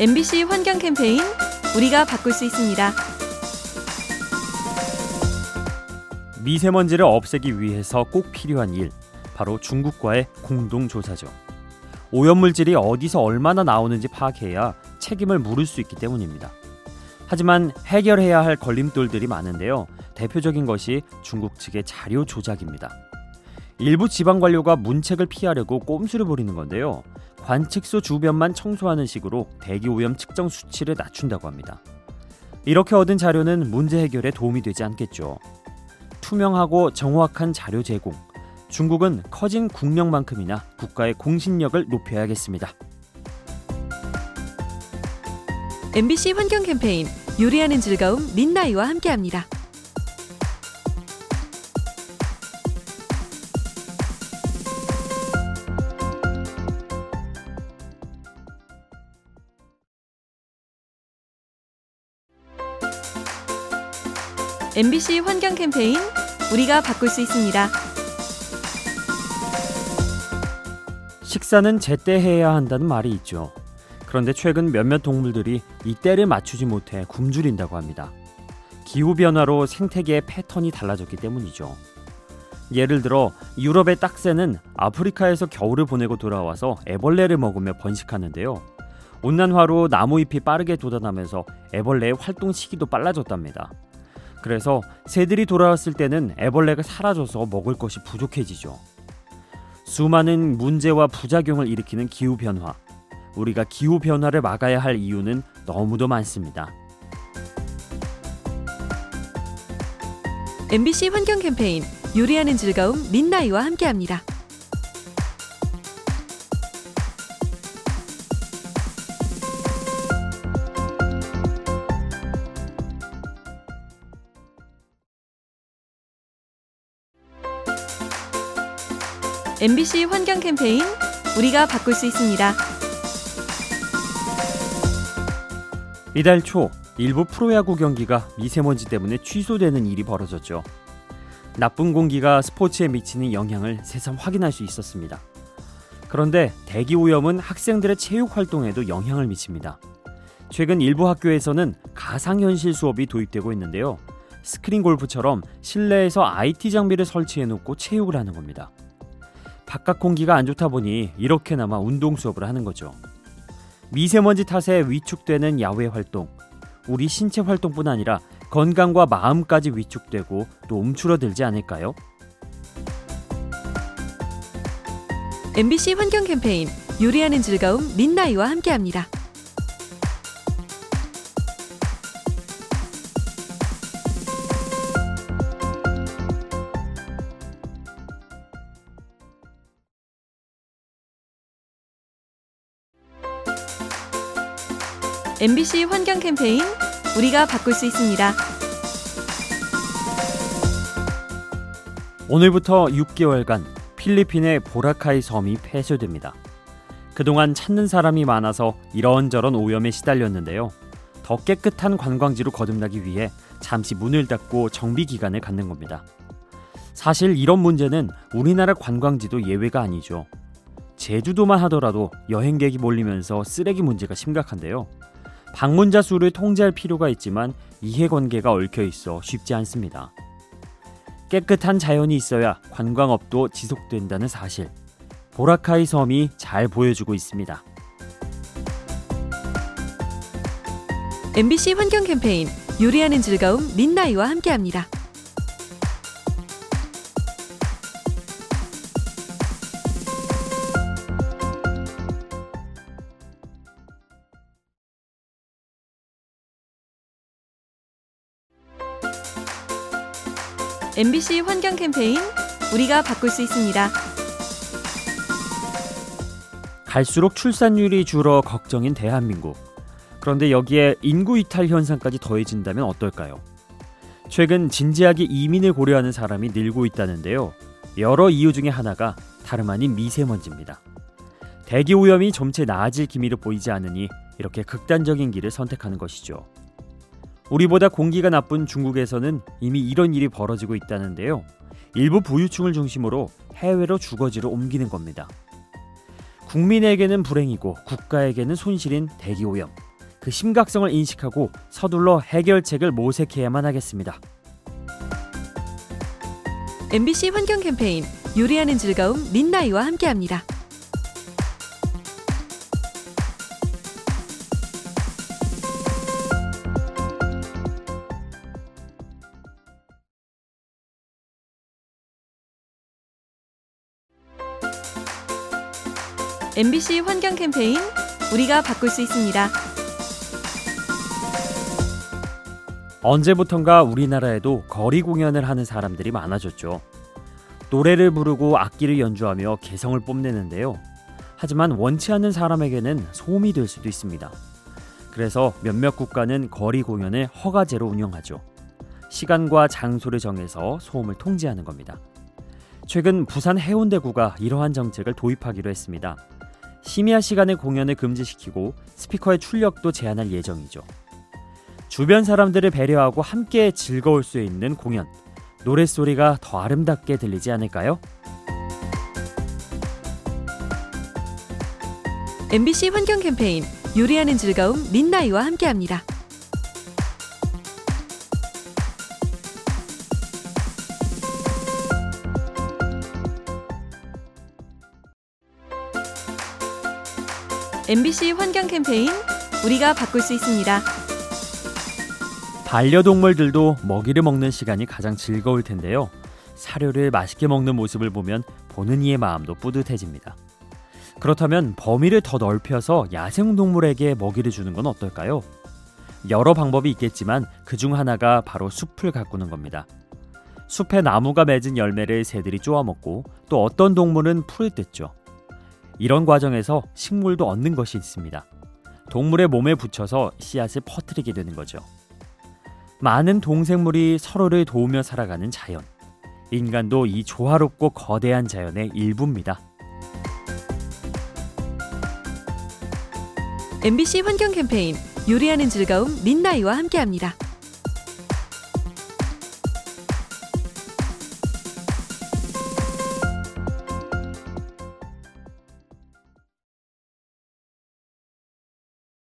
MBC 환경 캠페인 우리가 바꿀 수 있습니다. 미세먼지를 없애기 위해서 꼭 필요한 일, 바로 중국과의 공동조사죠. 오염물질이 어디서 얼마나 나오는지 파악해야 책임을 물을 수 있기 때문입니다. 하지만 해결해야 할 걸림돌들이 많은데요. 대표적인 것이 중국 측의 자료 조작입니다. 일부 지방관료가 문책을 피하려고 꼼수를 부리는 건데요. 관측소 주변만 청소하는 식으로 대기오염 측정 수치를 낮춘다고 합니다. 이렇게 얻은 자료는 문제 해결에 도움이 되지 않겠죠. 투명하고 정확한 자료 제공, 중국은 커진 국력만큼이나 국가의 공신력을 높여야겠습니다. MBC 환경 캠페인 요리하는 즐거움 민나이와 함께합니다. MBC 환경 캠페인 우리가 바꿀 수 있습니다. 식사는 제때 해야 한다는 말이 있죠. 그런데 최근 몇몇 동물들이 이 때를 맞추지 못해 굶주린다고 합니다. 기후변화로 생태계의 패턴이 달라졌기 때문이죠. 예를 들어 유럽의 딱새는 아프리카에서 겨울을 보내고 돌아와서 애벌레를 먹으며 번식하는데요. 온난화로 나무잎이 빠르게 돋아나면서 애벌레의 활동 시기도 빨라졌답니다. 그래서 새들이 돌아왔을 때는 애벌레가 사라져서 먹을 것이 부족해지죠. 수많은 문제와 부작용을 일으키는 기후변화. 우리가 기후변화를 막아야 할 이유는 너무도 많습니다. MBC 환경 캠페인 요리하는 즐거움 민나이와 함께합니다. MBC 환경 캠페인 우리가 바꿀 수 있습니다. 이달 초 일부 프로야구 경기가 미세먼지 때문에 취소되는 일이 벌어졌죠. 나쁜 공기가 스포츠에 미치는 영향을 새삼 확인할 수 있었습니다. 그런데 대기오염은 학생들의 체육활동에도 영향을 미칩니다. 최근 일부 학교에서는 가상현실 수업이 도입되고 있는데요. 스크린 골프처럼 실내에서 IT 장비를 설치해놓고 체육을 하는 겁니다. 바깥 공기가 안 좋다 보니 이렇게나마 운동 수업을 하는 거죠. 미세먼지 탓에 위축되는 야외 활동, 우리 신체 활동뿐 아니라 건강과 마음까지 위축되고 또 움츠러들지 않을까요? MBC 환경 캠페인 요리하는 즐거움 민나이와 함께합니다. MBC 환경 캠페인 우리가 바꿀 수 있습니다. 오늘부터 6개월간 필리핀의 보라카이 섬이 폐쇄됩니다. 그동안 찾는 사람이 많아서 이런저런 오염에 시달렸는데요. 더 깨끗한 관광지로 거듭나기 위해 잠시 문을 닫고 정비 기간을 갖는 겁니다. 사실 이런 문제는 우리나라 관광지도 예외가 아니죠. 제주도만 하더라도 여행객이 몰리면서 쓰레기 문제가 심각한데요. 방문자 수를 통제할 필요가 있지만 이해관계가 얽혀있어 쉽지 않습니다. 깨끗한 자연이 있어야 관광업도 지속된다는 사실, 보라카이 섬이 잘 보여주고 있습니다. MBC 환경 캠페인 요리하는 즐거움 민나이와 함께합니다. MBC 환경 캠페인 우리가 바꿀 수 있습니다. 갈수록 출산율이 줄어 걱정인 대한민국. 그런데 여기에 인구 이탈 현상까지 더해진다면 어떨까요? 최근 진지하게 이민을 고려하는 사람이 늘고 있다는데요. 여러 이유 중에 하나가 다름 아닌 미세먼지입니다. 대기오염이 점차 나아질 기미를 보이지 않으니 이렇게 극단적인 길을 선택하는 것이죠. 우리보다 공기가 나쁜 중국에서는 이미 이런 일이 벌어지고 있다는데요. 일부 부유층을 중심으로 해외로 주거지를 옮기는 겁니다. 국민에게는 불행이고 국가에게는 손실인 대기오염. 그 심각성을 인식하고 서둘러 해결책을 모색해야만 하겠습니다. MBC 환경 캠페인 요리하는 즐거움 민나이와 함께합니다. MBC 환경 캠페인 우리가 바꿀 수 있습니다. 언제부턴가 우리나라에도 거리 공연을 하는 사람들이 많아졌죠. 노래를 부르고 악기를 연주하며 개성을 뽐내는데요. 하지만 원치 않는 사람에게는 소음이 될 수도 있습니다. 그래서 몇몇 국가는 거리 공연을 허가제로 운영하죠. 시간과 장소를 정해서 소음을 통제하는 겁니다. 최근 부산 해운대구가 이러한 정책을 도입하기로 했습니다. 심야 시간의 공연을 금지시키고 스피커의 출력도 제한할 예정이죠. 주변 사람들을 배려하고 함께 즐거울 수 있는 공연, 노랫소리가 더 아름답게 들리지 않을까요? MBC 환경 캠페인 요리하는 즐거움 민나이와 함께합니다. MBC 환경 캠페인 우리가 바꿀 수 있습니다. 반려동물들도 먹이를 먹는 시간이 가장 즐거울 텐데요. 사료를 맛있게 먹는 모습을 보면 보는 이의 마음도 뿌듯해집니다. 그렇다면 범위를 더 넓혀서 야생동물에게 먹이를 주는 건 어떨까요? 여러 방법이 있겠지만 그중 하나가 바로 숲을 가꾸는 겁니다. 숲에 나무가 맺은 열매를 새들이 쪼아먹고 또 어떤 동물은 풀을 뜯죠. 이런 과정에서 식물도 얻는 것이 있습니다. 동물의 몸에 붙여서 씨앗을 퍼뜨리게 되는 거죠. 많은 동생물이 서로를 도우며 살아가는 자연. 인간도 이 조화롭고 거대한 자연의 일부입니다. MBC 환경 캠페인 요리하는 즐거움 민나이와 함께합니다.